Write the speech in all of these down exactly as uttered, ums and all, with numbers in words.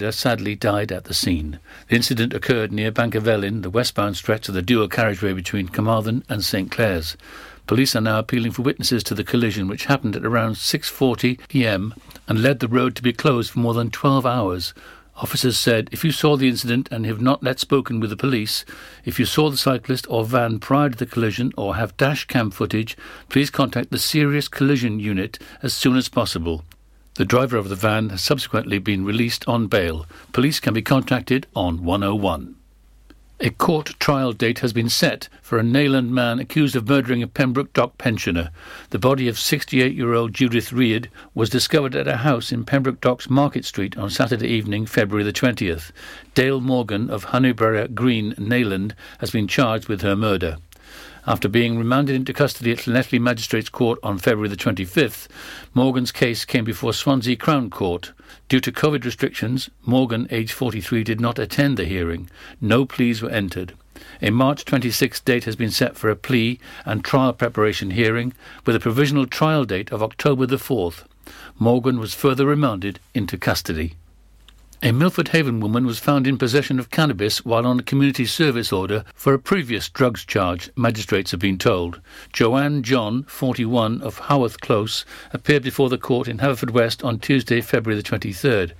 Rapida sadly died at the scene. The incident occurred near Bankervellin, the westbound stretch of the dual carriageway between Carmarthen and St Clair's. Police are now appealing for witnesses to the collision, which happened at around six forty p m and led the road to be closed for more than twelve hours. Officers said, if you saw the incident and have not yet spoken with the police, if you saw the cyclist or van prior to the collision or have dash cam footage, please contact the Serious Collision Unit as soon as possible. The driver of the van has subsequently been released on bail. Police can be contacted on one oh one. A court trial date has been set for a Nyland man accused of murdering a Pembroke Dock pensioner. The body of sixty-eight-year-old Judith Reed was discovered at a house in Pembroke Dock's Market Street on Saturday evening, February the twentieth. Dale Morgan of Honeyborough Green, Nyland, has been charged with her murder. After being remanded into custody at Llanelli Magistrates Court on February the twenty-fifth, Morgan's case came before Swansea Crown Court. Due to COVID restrictions, Morgan, aged forty-three, did not attend the hearing. No pleas were entered. A March twenty-sixth date has been set for a plea and trial preparation hearing, with a provisional trial date of October the fourth. Morgan was further remanded into custody. A Milford Haven woman was found in possession of cannabis while on a community service order for a previous drugs charge, magistrates have been told. Joanne John, forty-one, of Haworth Close, appeared before the court in Haverfordwest on Tuesday, February the twenty-third.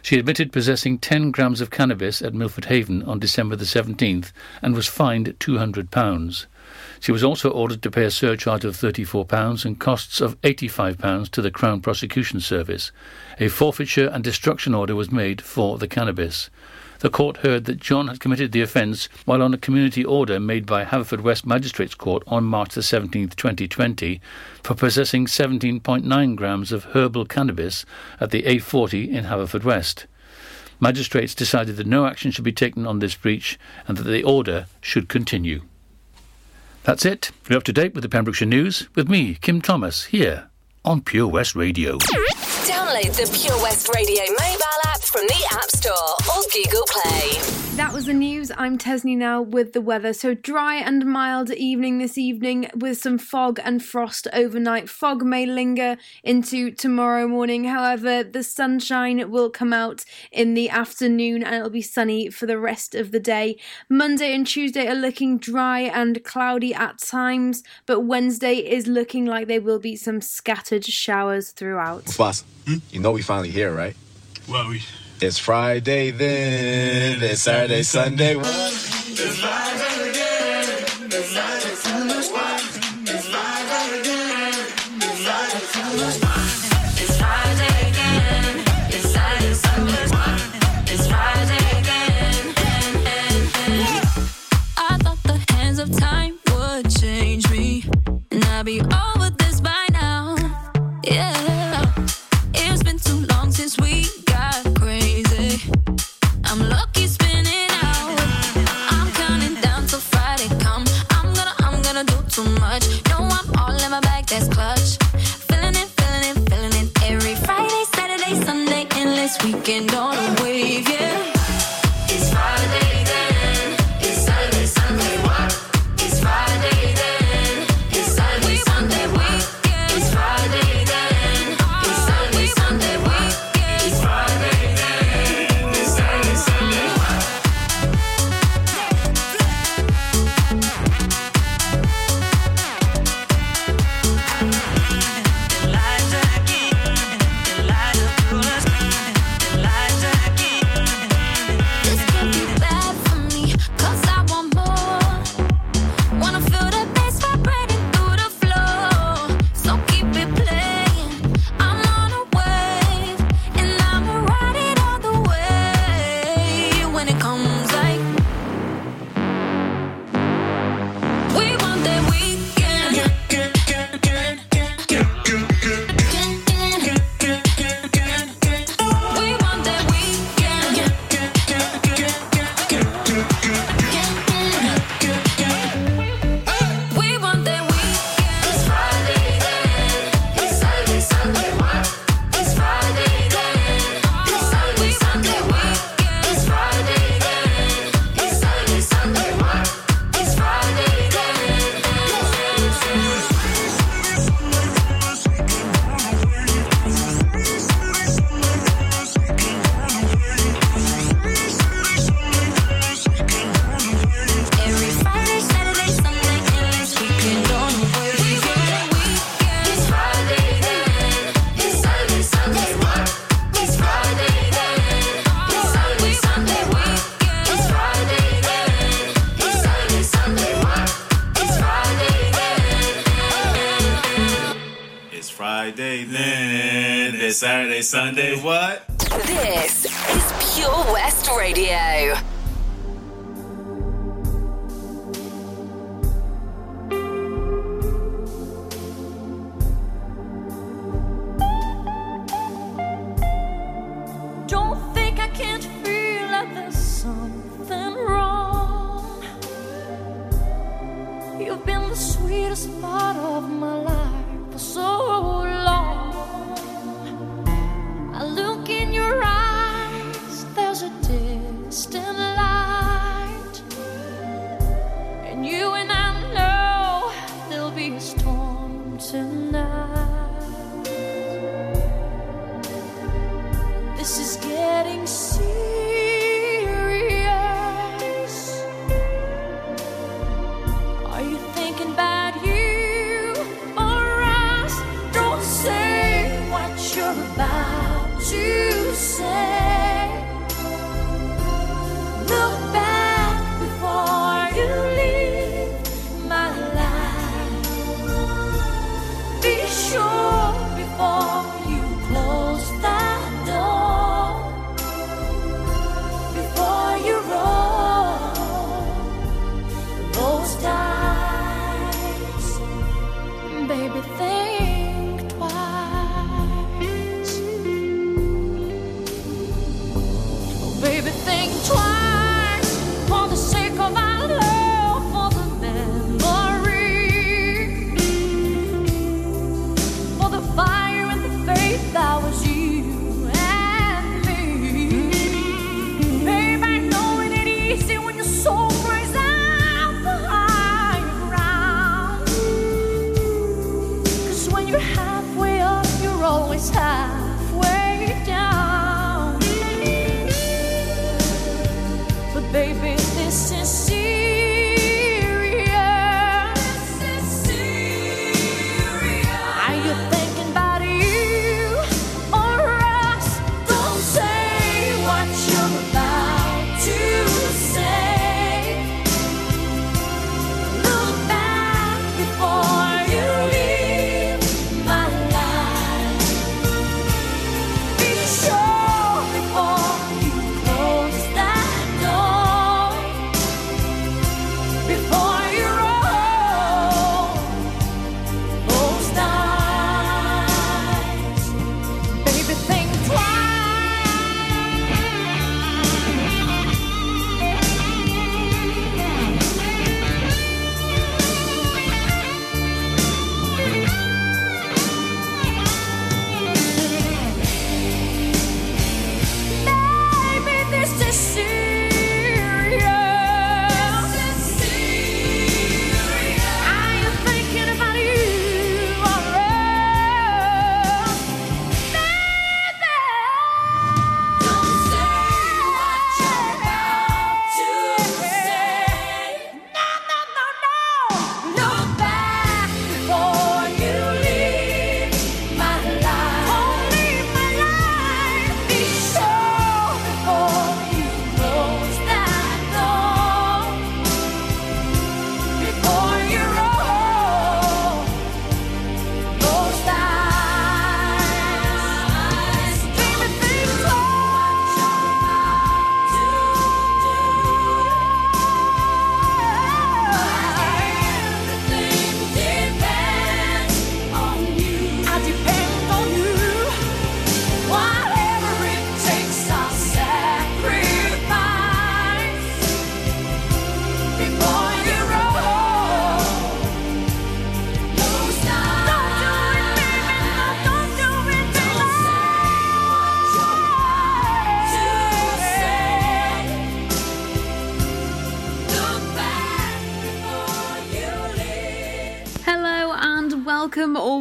She admitted possessing ten grams of cannabis at Milford Haven on December the seventeenth and was fined two hundred pounds. She was also ordered to pay a surcharge of thirty-four pounds and costs of eighty-five pounds to the Crown Prosecution Service. A forfeiture and destruction order was made for the cannabis. The court heard that John had committed the offence while on a community order made by Haverfordwest Magistrates Court on March the seventeenth, twenty twenty, for possessing seventeen point nine grams of herbal cannabis at the A forty in Haverfordwest. Magistrates decided that no action should be taken on this breach and that the order should continue. That's it. You're up to date with the Pembrokeshire News with me, Kim Thomas, here on Pure West Radio. Download the Pure West Radio mobile app from the App Store or Google Play. That was the news. I'm Tesney now with the weather. So dry and mild evening this evening with some fog and frost overnight. Fog may linger into tomorrow morning. However, the sunshine will come out in the afternoon and it'll be sunny for the rest of the day. Monday and Tuesday are looking dry and cloudy at times, but Wednesday is looking like there will be some scattered showers throughout. Boss, hmm? You know we finally here, right? Well, we... It's Friday then, it's Saturday, Sunday. It's live again, it's live again, it's live again, it's live again. Weekend on a wave, yeah. It's Friday then, it's Saturday, Sunday, what? It's Friday then, it's Saturday, Sunday, what? It's Friday then, it's Saturday, Sunday, what? It's Friday then, it's Saturday, Sunday, what? Saturday, Sunday, what? This is Pure West Radio.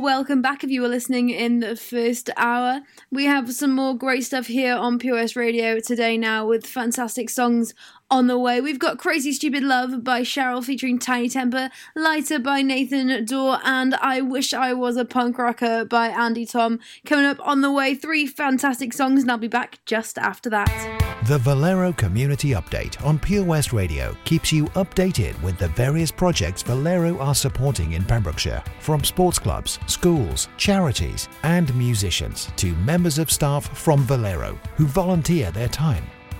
Welcome back if you were listening in the first hour. We have some more great stuff here on Pure West Radio today now with fantastic songs on the way. We've got Crazy Stupid Love by Cheryl featuring Tiny Tempah, Lighter by Nathan Dawe, and I Wish I Was a Punk Rocker by Sandi Thom. Coming up on the way, three fantastic songs, and I'll be back just after that. The Valero Community Update on Pure West Radio keeps you updated with the various projects Valero are supporting in Pembrokeshire, from sports clubs, schools, charities and musicians to members of staff from Valero who volunteer their time.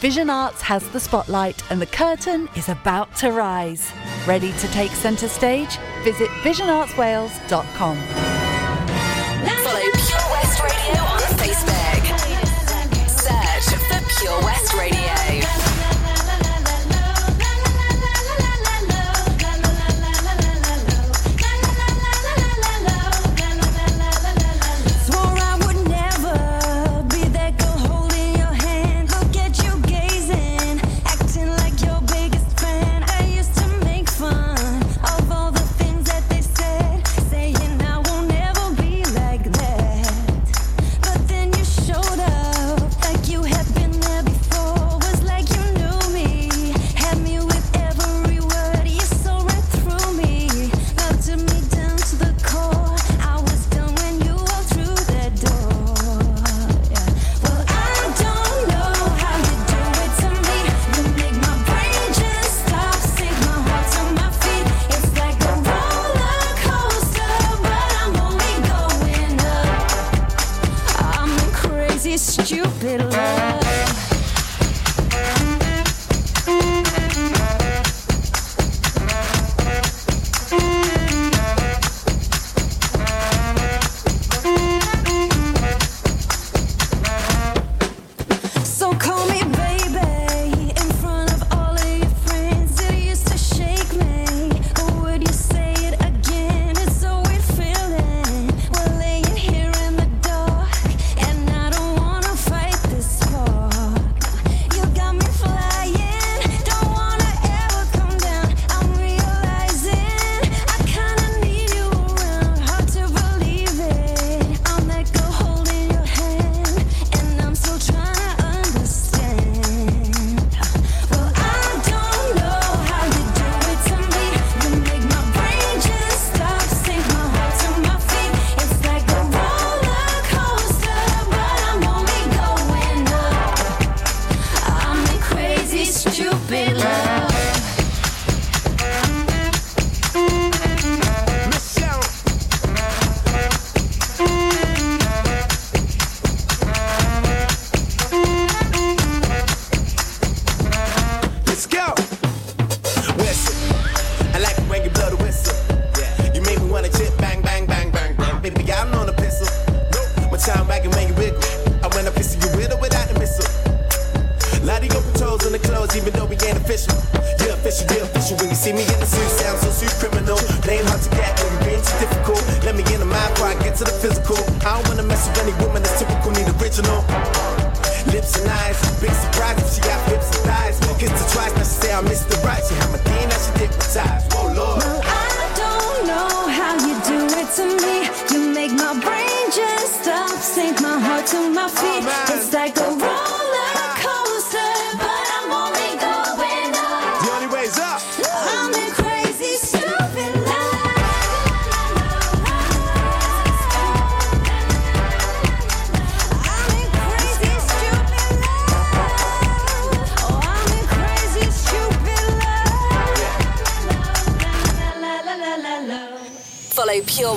Vision Arts has the spotlight and the curtain is about to rise. Ready to take centre stage? Visit vision arts wales dot com. Follow Pure West Radio on Facebook. Search for Pure West Radio. follow Pure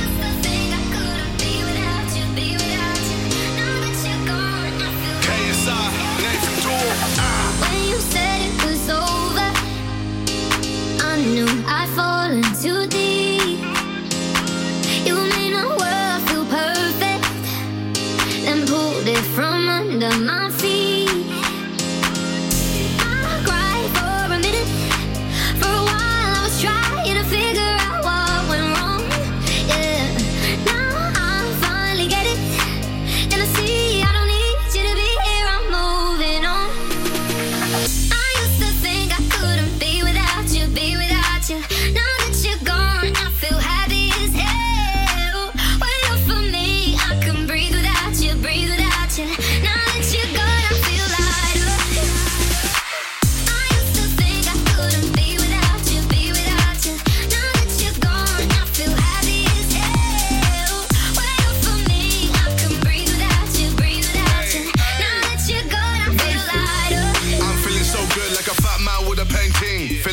When you said it was over, I knew I'd fallen too deep. You made my world feel perfect, then pulled it from under my feet. I cried for a minute, for a while I was trying to figure out what went wrong. Yeah, now I finally get it, and I see I don't need you to be here.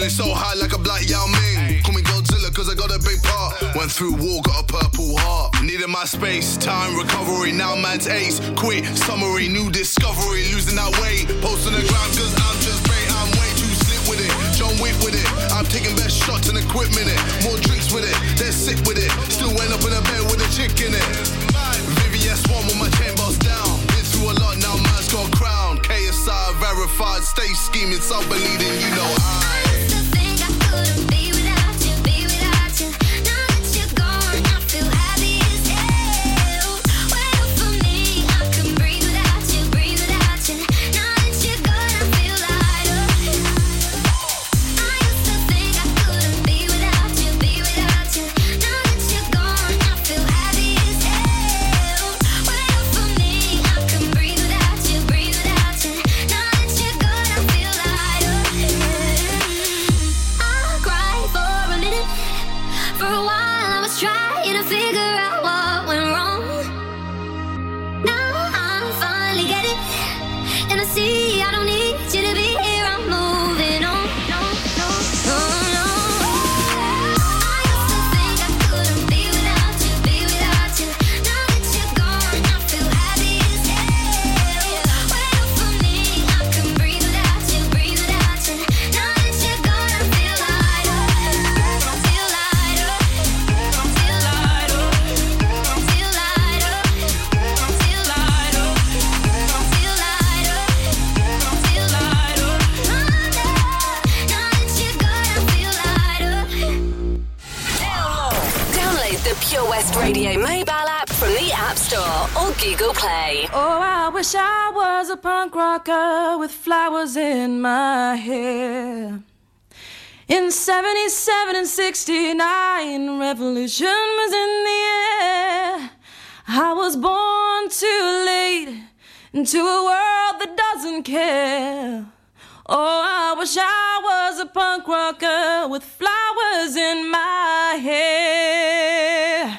So high like a black Yao Ming. Call me Godzilla cause I got a big part. Went through war, got a purple heart. Needed my space, time, recovery. Now man's ace, quit, summary. New discovery, losing that weight. Post on the ground cause I'm just great. I'm way too slick with it, John Wick with it. I'm taking best shots and equipment it. More drinks with it, they're sick with it. Still end up in a bed with a chick in it. Vivian Swan with my chain boss down. Been through a lot, now man's got a crown. K S I verified, stay scheming. Some believing, you know I with flowers in my hair. In seventy-seven and sixty-nine, revolution was in the air. I was born too late into a world that doesn't care. Oh, I wish I was a punk rocker with flowers in my hair.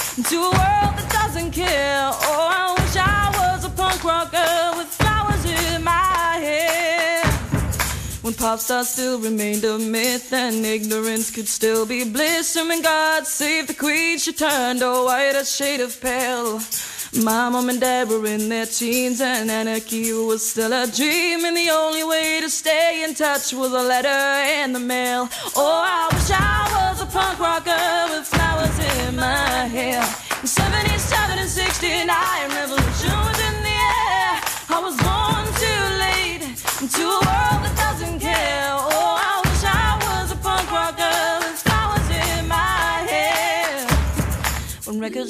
into a world that doesn't care. Oh, I wish I was a punk rocker with flowers in my hair. When pop stars still remained a myth and ignorance could still be bliss. And when God saved the Queen, she turned a whiter shade of pale. My mom and dad were in their teens and anarchy was still a dream. And the only way to stay in touch was a letter in the mail. Oh, I wish I was a punk rocker with flowers in my hair. In seventy-seven and sixty-nine, revolution was in the air. I was born too late into a world that doesn't care. Oh, I wish I was a punk rocker with flowers in my hair. When record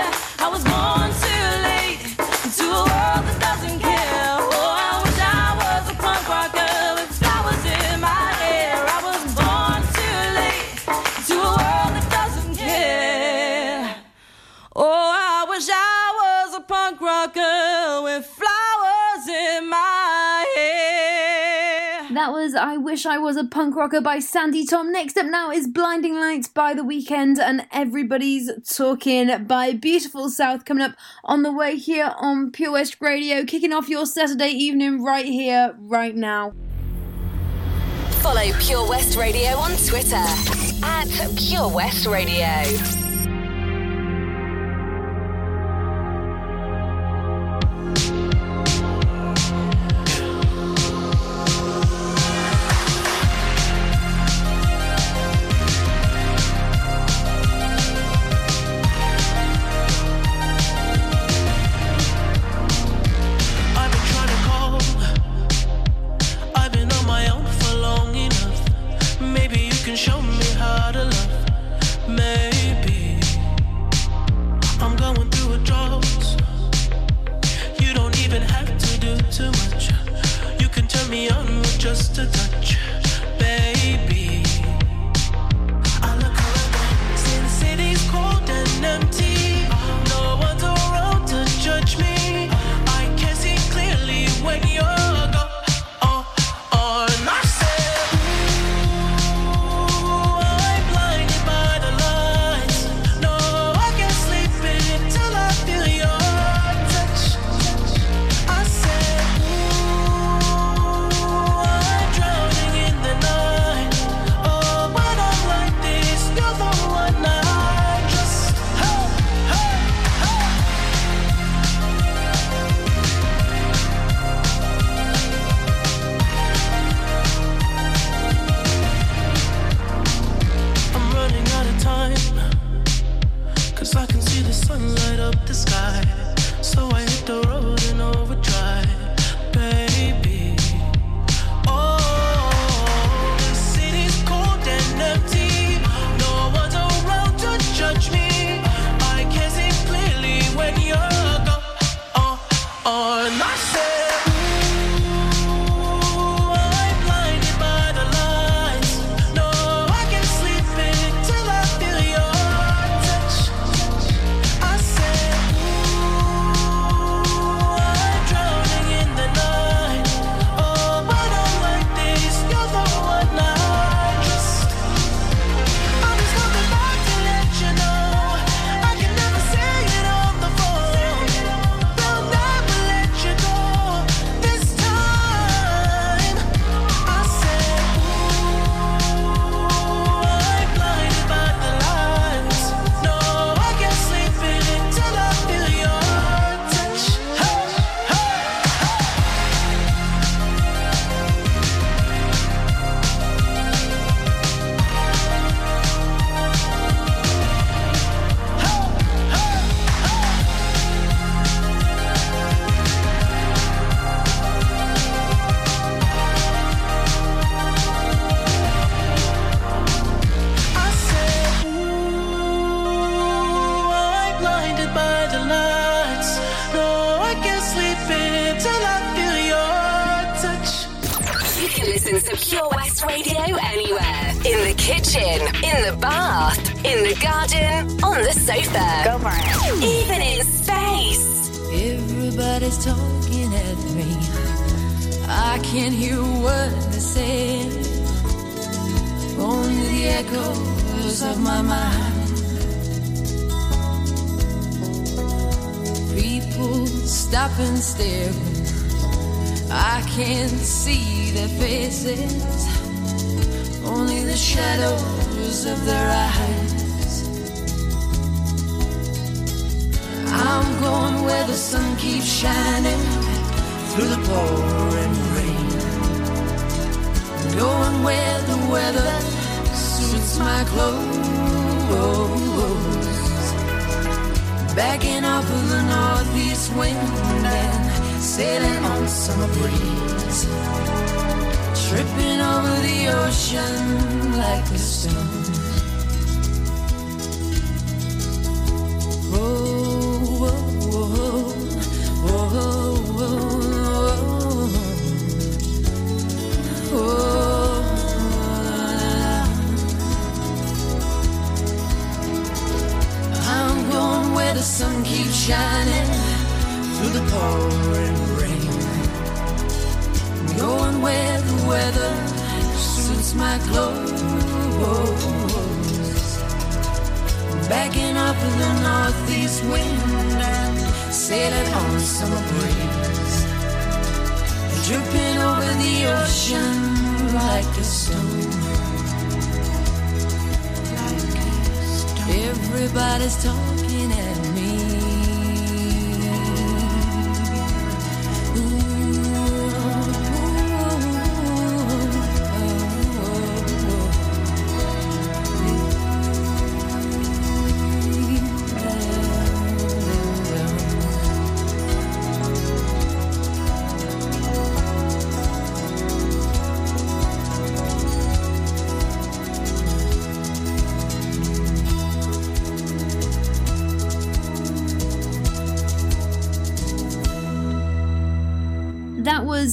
I was born too late into a world that doesn't care. Oh, I wish I was a punk rocker with flowers in my hair. I was born too late into a world that doesn't care. Oh, I wish I was a punk rocker with flowers in my hair. That was I Wish I Was a Punk Rocker by Sandi Thom. Next up now is Blinding Lights by The Weeknd and Everybody's Talking by Beautiful South, coming up on the way here on Pure West Radio, kicking off your Saturday evening right here, right now. Follow Pure West Radio on Twitter at Pure West Radio. rose, backing off of the northeast wind and sailing on summer breeze, tripping over the ocean like a stone. Oh, oh, oh, oh, oh, oh, oh, oh. The sun keeps shining through the pouring rain, going where the weather suits my clothes, backing up in the northeast wind and sailing on summer breeze, dripping over the ocean like a stone. Everybody's talking at me.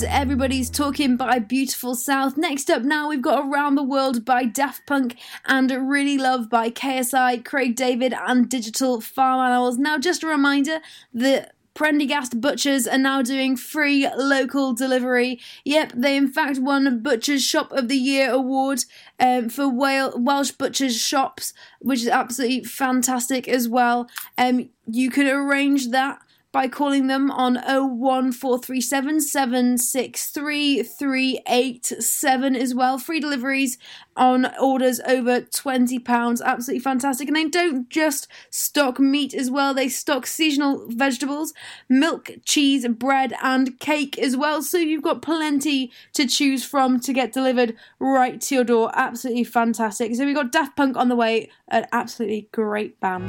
Everybody's Talking by Beautiful South. Next up now we've got Around the World by Daft Punk and Really Love by K S I, Craig David and Digital Farm Animals. Now just a reminder that Prendigast Butchers are now doing free local delivery. Yep, they in fact won Butchers Shop of the Year award um, for Wales, Welsh Butchers Shops, which is absolutely fantastic as well. Um, you could arrange that by calling them on oh one four three seven, seven six three, three eight seven as well. Free deliveries on orders over twenty pounds. Absolutely fantastic. And they don't just stock meat as well. They stock seasonal vegetables, milk, cheese, bread and cake as well. So you've got plenty to choose from to get delivered right to your door. Absolutely fantastic. So we've got Daft Punk on the way. An absolutely great band.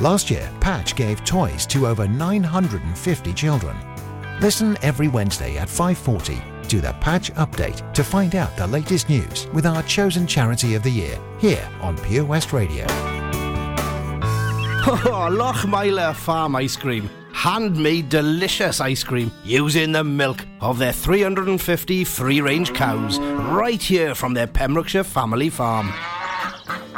Last year, Patch gave toys to over nine hundred fifty children. Listen every Wednesday at five forty to the Patch Update to find out the latest news with our Chosen Charity of the Year, here on Pure West Radio. Oh, Lochmeiler Farm Ice Cream. Handmade delicious ice cream using the milk of their three hundred fifty free-range cows right here from their Pembrokeshire family farm.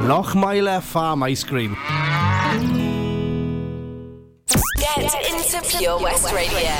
Lochmeiler Farm Ice Cream. Get into Pure West Radio.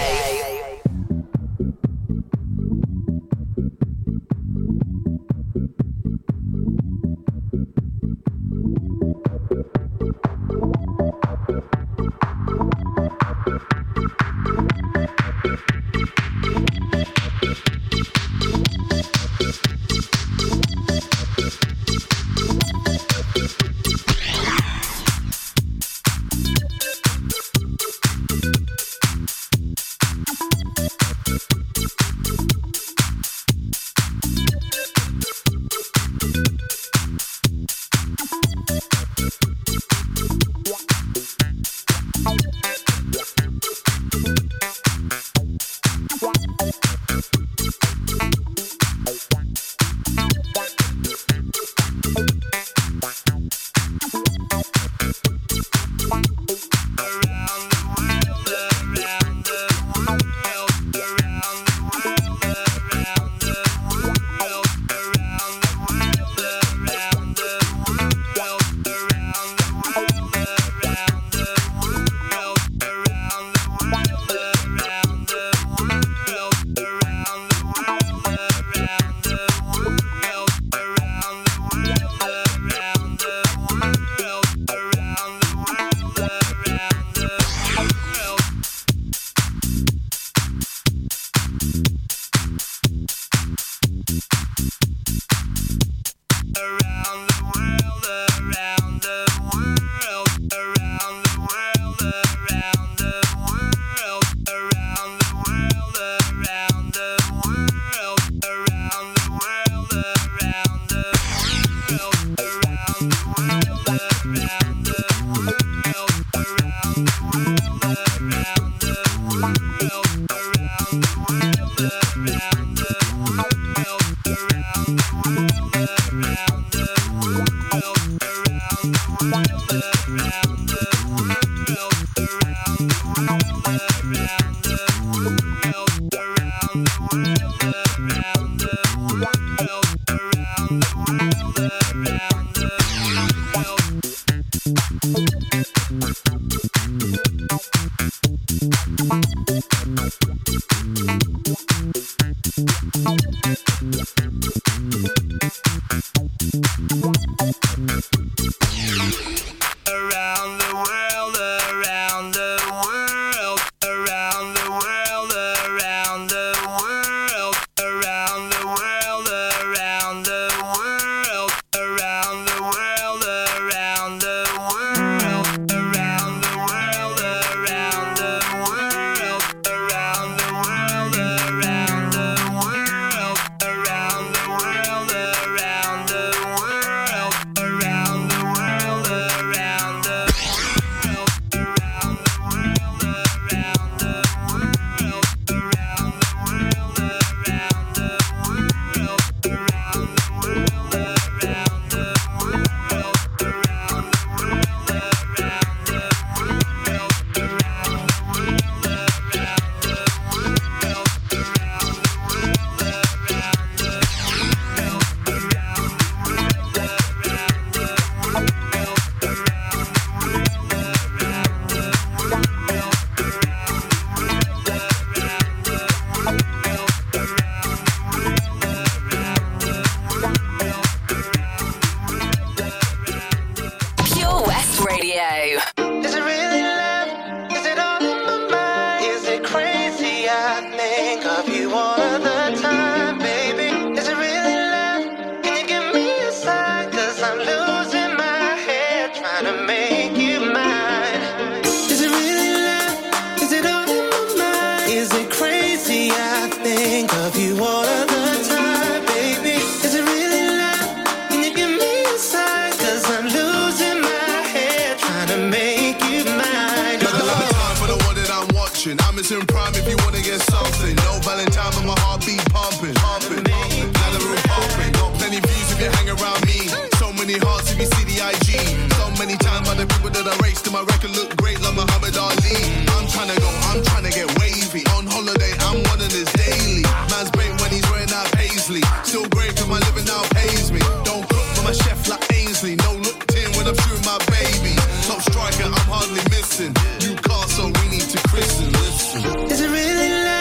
Is it really love?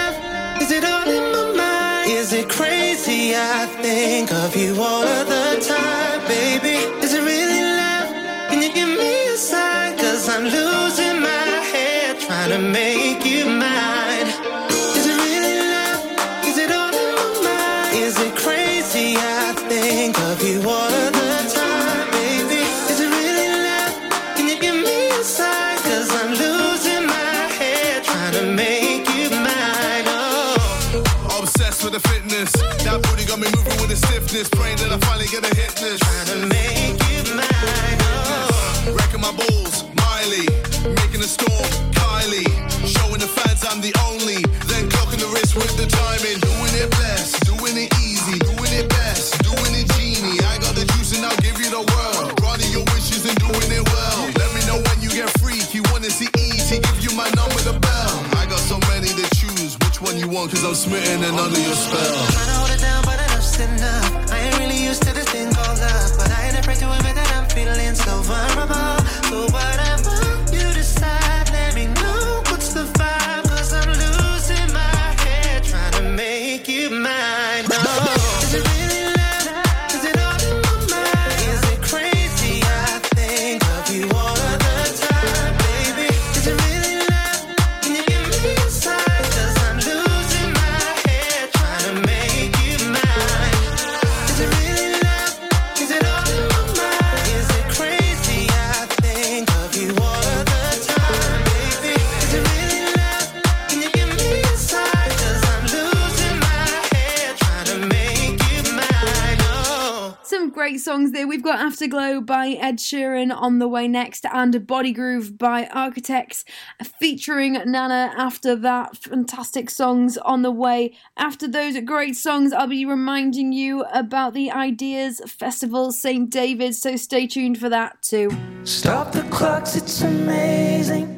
great songs there. We've got Afterglow by Ed Sheeran on the way next, and Body Groove by Architects featuring Nana after that. Fantastic songs on the way. After those great songs, I'll be reminding you about the Ideas Festival St David's, so stay tuned for that too. Stop the clocks, it's amazing.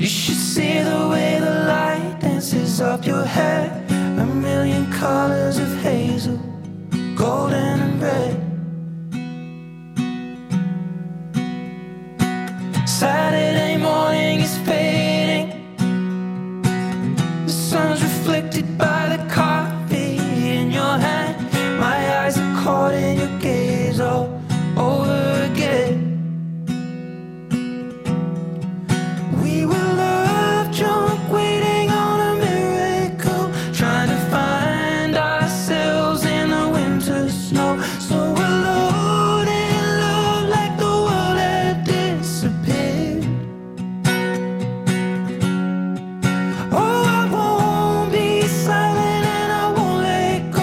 You should see the way the light dances up your hair. A million colors of hazel, golden and red. Saturday morning is fading. The sun's reflected by the coffee in your hand. My eyes are caught in your gaze all over again. We were love drunk, waiting on a miracle, trying to find ourselves in the winter snow. So we're loaded in love like the world had disappeared. Oh, I won't be silent and I won't let go.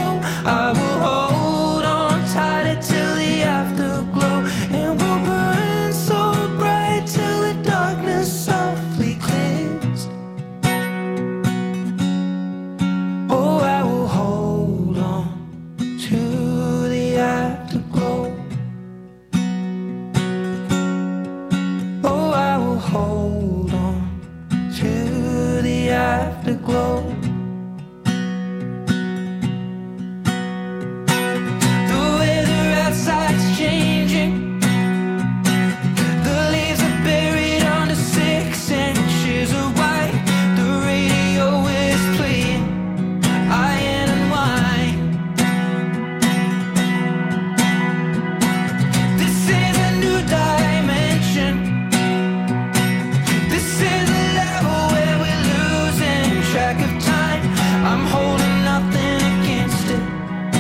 I will hold on tight until the afterglow, and we'll burn so bright till the darkness softens. Oh, I will hold on to the afterglow. Oh, I will hold on to the afterglow. The weather outside's changing. The leaves are buried under six inches of white. The radio is playing iron and wine. This is a new dimension. This is a level where we're losing track of time. I'm holding nothing against it,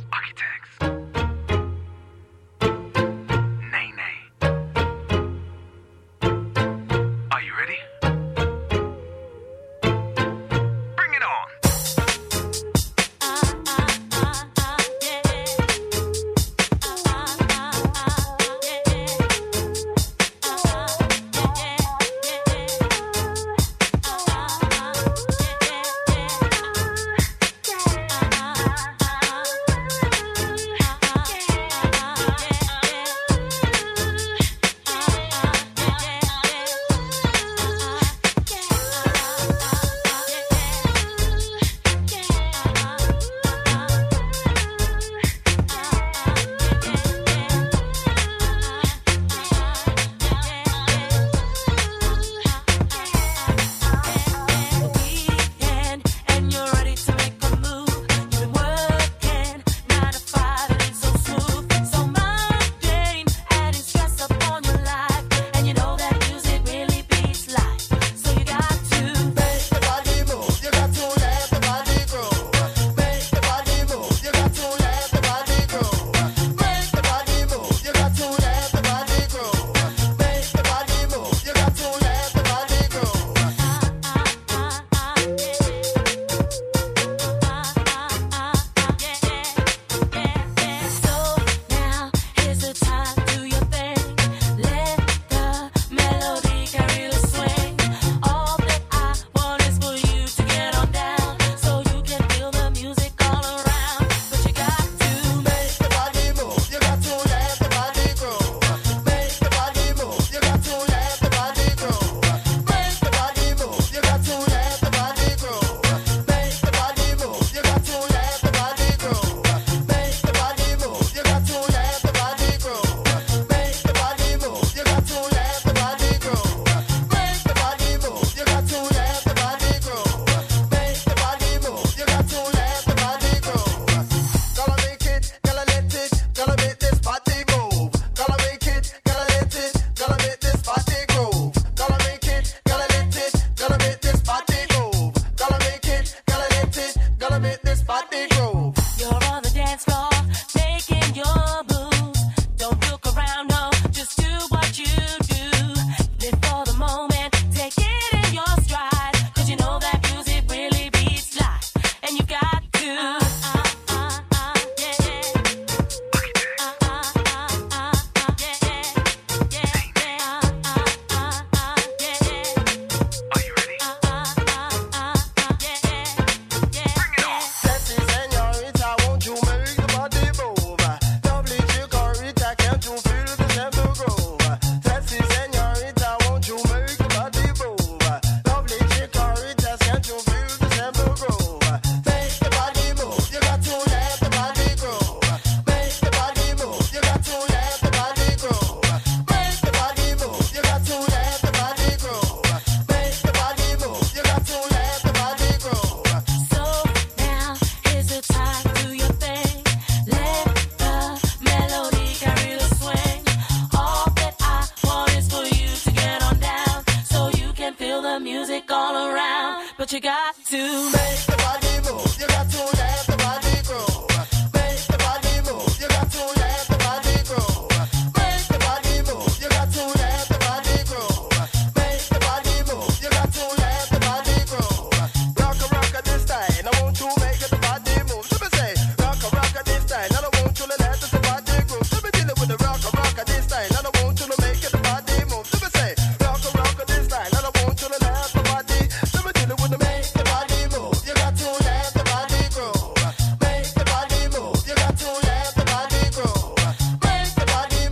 Are you ready? Bring it on. it, gonna make this party grow. You're on the dance floor, making your move. Don't look around, no, just do what you do. Live for the moment, take it in your stride. Cause you know that music really beats life, and you got to. Uh, uh, uh, yeah, yeah. Uh, uh, uh, uh, uh, yeah, yeah. Yeah, yeah. Uh, uh, uh, yeah, yeah. Are you ready? Uh, uh, uh, uh, uh, yeah, yeah. Yeah, bring it on. Sexy senorita, won't you make the body move? Lovely chicorita, can't you feel the tempo groove? Sexy senorita, won't you make the body move? Lovely chicorita, can't you feel the tempo groove? Make the body move, you got to let the body groove. Make the body move, you got to let the body groove. Make the body move, you got to let the body groove. Make the body move, you got to let the body groove. So now is the time, do your thing. Let the melody carry the swing. All that I want is for you to get on down, so you can feel the music all around. But you got to make the body move, you got to let the body groove. Make the body move, you got to let the body groove. Make the body move, you got to let the body groove. Make the body move, you got to let the body groove. Rock a rock at this time, I want to make it the body move. So me say, rock a rock at this time, I don't want you to let the body groove. So me dealing with the rock a rock at this time, I don't want you to make it the body move. So me say, rock a rock at this time, I don't want you to let the body. So me dealing with the make the body move, you got to let the body groove. Make the body move, you got to let the body groove. Make the body move, you got to let the body groove. Make the body move, you got to let the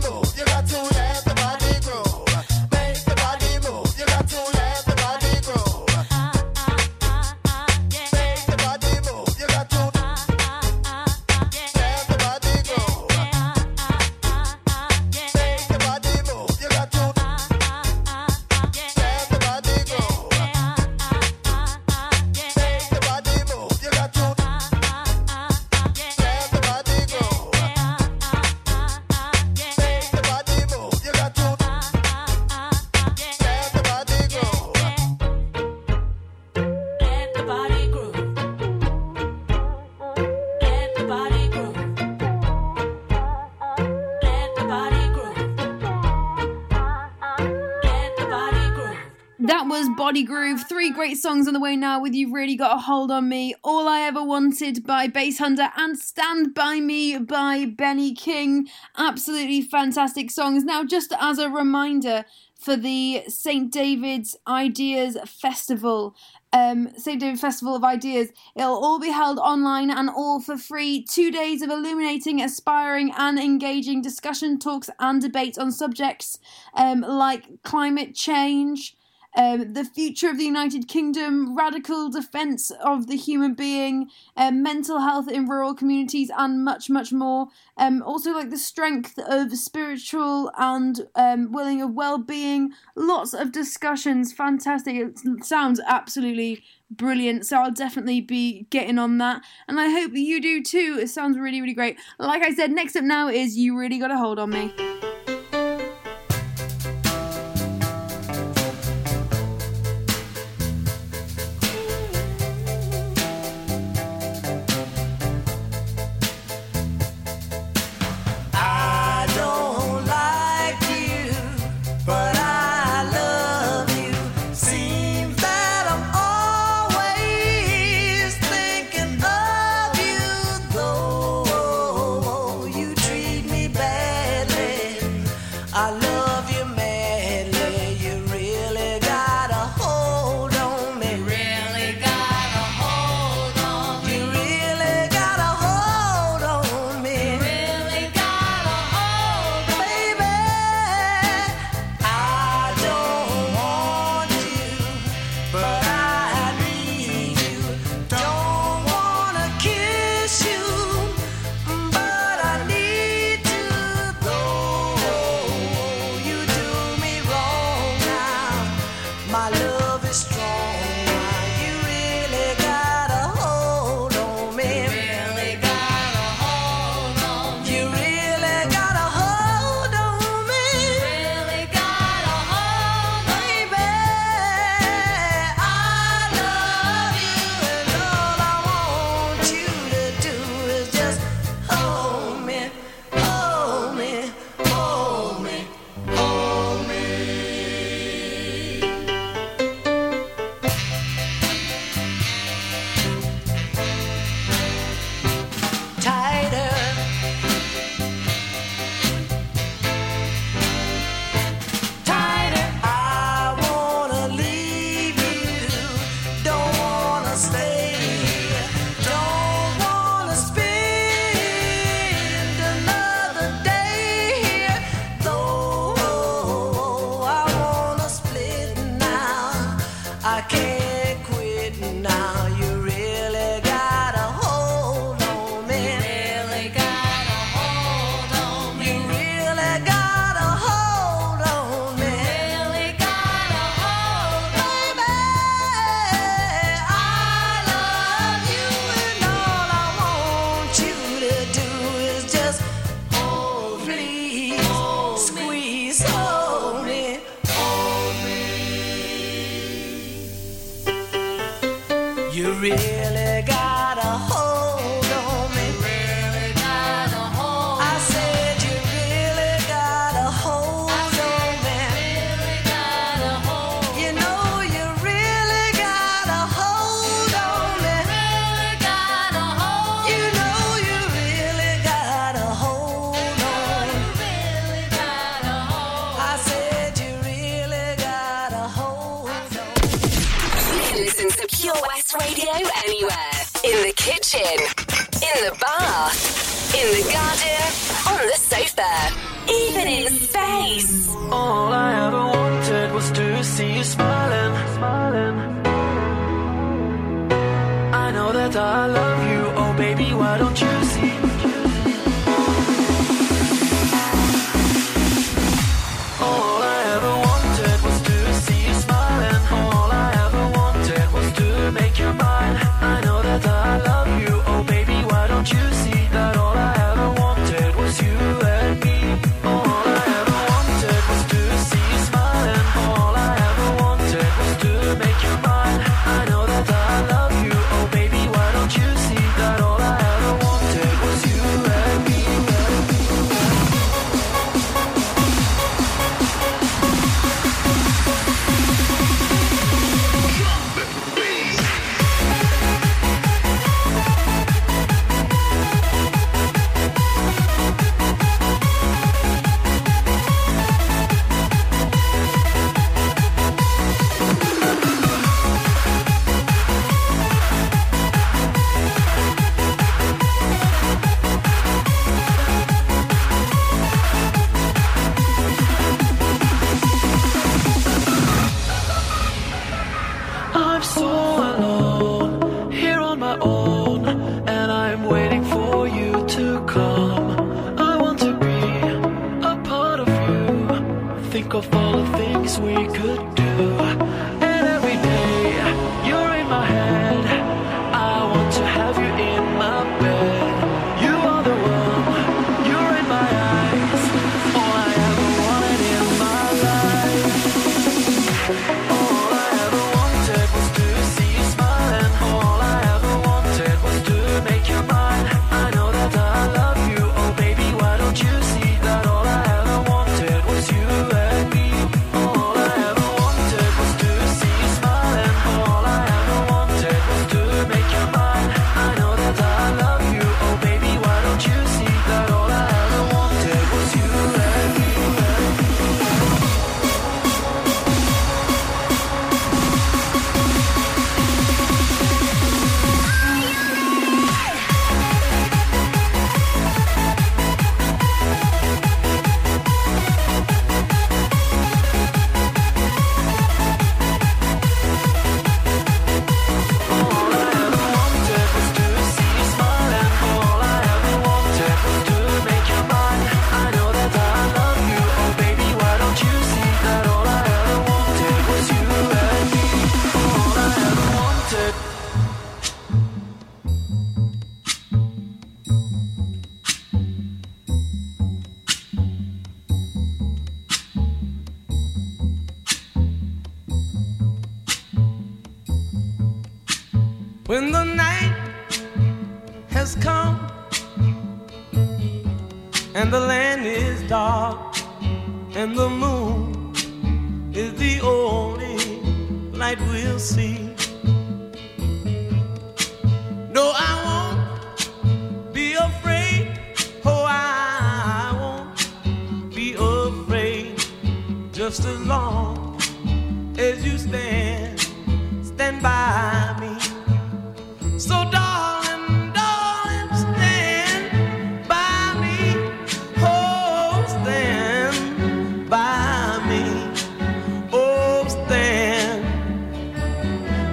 body groove. Make the body move, you got to let the body groove. Make the body move, you got to let the body groove. Make the body move, you got to let the body groove. Make the body move, you got to let the body groove. Let the body groove. Let the body groove. Let the body groove. Let the body groove. That was Body Groove. Three great songs on the way now with You've Really Got a Hold on Me, All I Ever Wanted by Bass Hunter, and Stand By Me by Benny King. Absolutely fantastic songs. Now, just as a reminder for the St David's Ideas Festival, um, St David's Festival of Ideas, it'll all be held online and all for free. Two days of illuminating, aspiring and engaging discussion, talks and debate on subjects um, like climate change, Um, the future of the United Kingdom, radical defence of the human being, um, mental health in rural communities, and much, much more. Um, also, like the strength of spiritual and um, willing of well-being. Lots of discussions. Fantastic. It sounds absolutely brilliant, so I'll definitely be getting on that, and I hope you do too. It sounds really, really great. Like I said, next up now is You Really Got a Hold on Me. Badly. really got a hold on me. You really got a hold. I said you really got a hold on me. Really got a hold. You know you really got a hold on me. Really got a hold. You know you really got a hold on me. Really got a hold. I said you really got a hold on me. You can listen to Pure West Radio anywhere, in the kitchen, in the bath, in the garden, on the sofa, even in space. All I ever wanted was to see you smiling, smiling. I know that I love you, oh baby, why don't you see? All I ever wanted was to see you smiling, all I ever wanted was to make your mind. I know that I love you. Oh baby, why don't you see that all I ever wanted was you and me? All I ever wanted was to see you smiling. All I ever wanted was to make your mind. I know that I love you. Oh baby, why don't you see that all I ever wanted was you and me? When the night has come and the land is dark and the moon is the only light we'll see. No, I won't be afraid. Oh, I won't be afraid. Just as long as you stand, stand by me. So darling, darling, stand by me. Oh, stand by me. Oh, stand.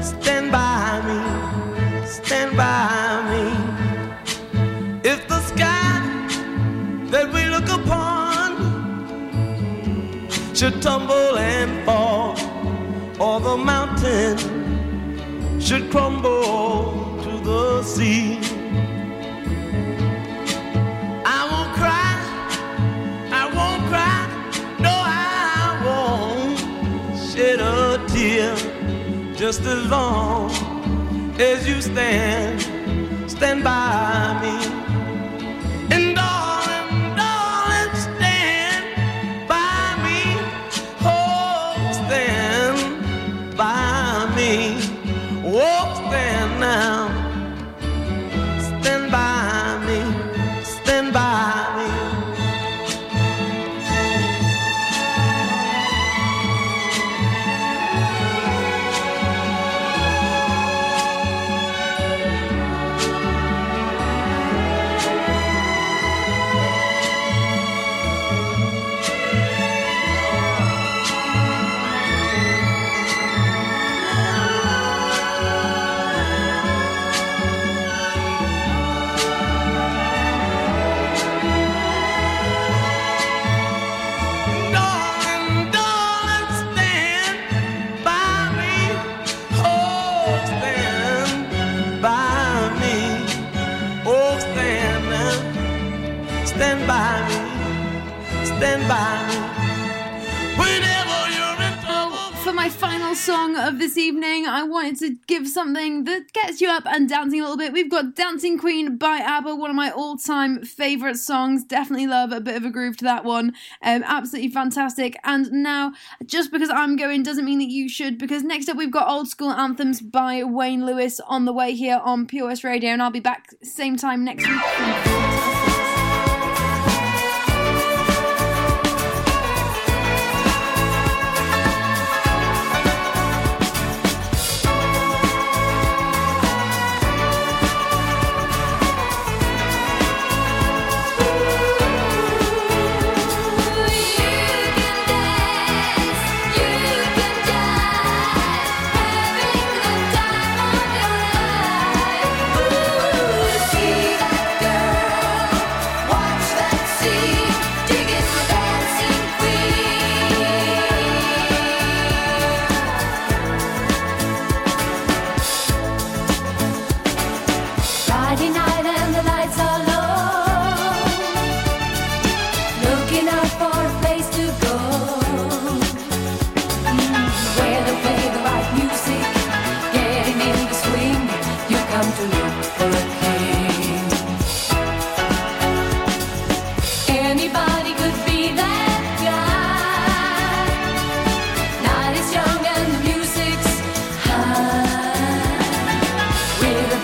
Stand by me. Stand by me. If the sky that we look upon should tumble and fall, or the mountain should crumble the sea, I won't cry, I won't cry, no I won't shed a tear, just as long as you stand, stand by me. And darling, darling, stand by me. Oh, stand by me. Oh, stand now. Stand by me. Stand by me. Song of this evening, I wanted to give something that gets you up and dancing a little bit. We've got Dancing Queen by ABBA, one of my all-time favourite songs. Definitely love a bit of a groove to that one. Um, absolutely fantastic. And now, just because I'm going doesn't mean that you should, because next up we've got Old School Anthems by Wayne Lewis on the way here on Pure West Radio, and I'll be back same time next week.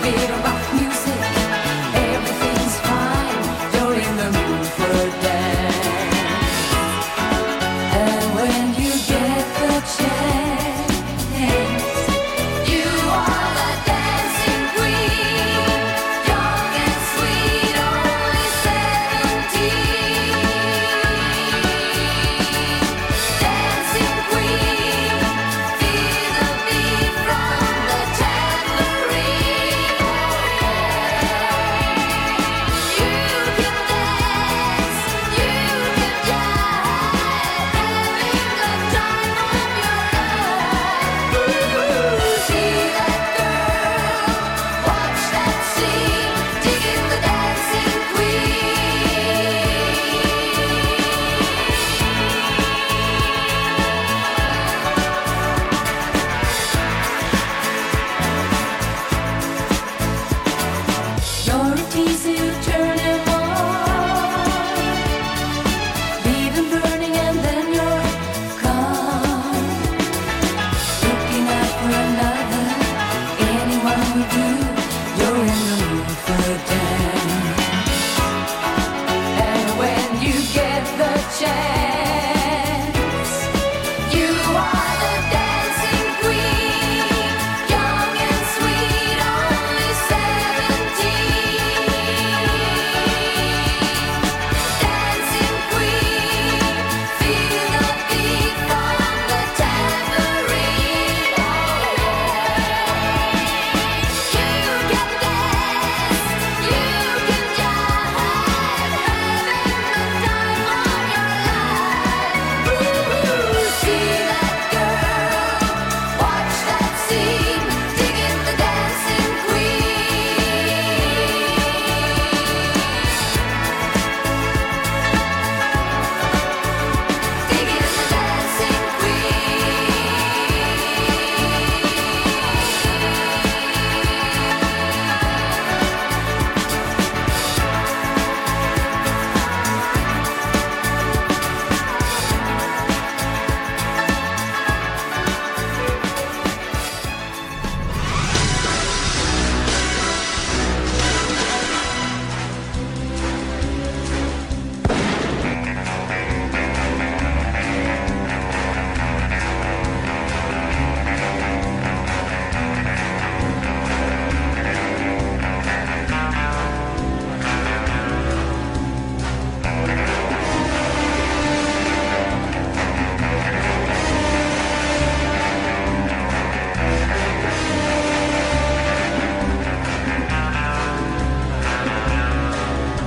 Bit of rock music.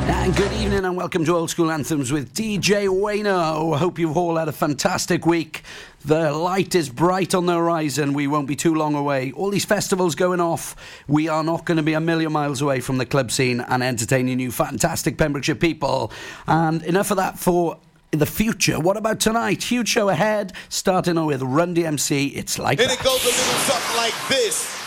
And good evening and welcome to Old School Anthems with D J Wayno. Hope you've all had a fantastic week. The light is bright on the horizon. We won't be too long away. All these festivals going off. We are not going to be a million miles away from the club scene and entertaining you fantastic Pembrokeshire people. And enough of that for the future. What about tonight? Huge show ahead, starting with Run D M C. It's like and that. It goes a little something like this.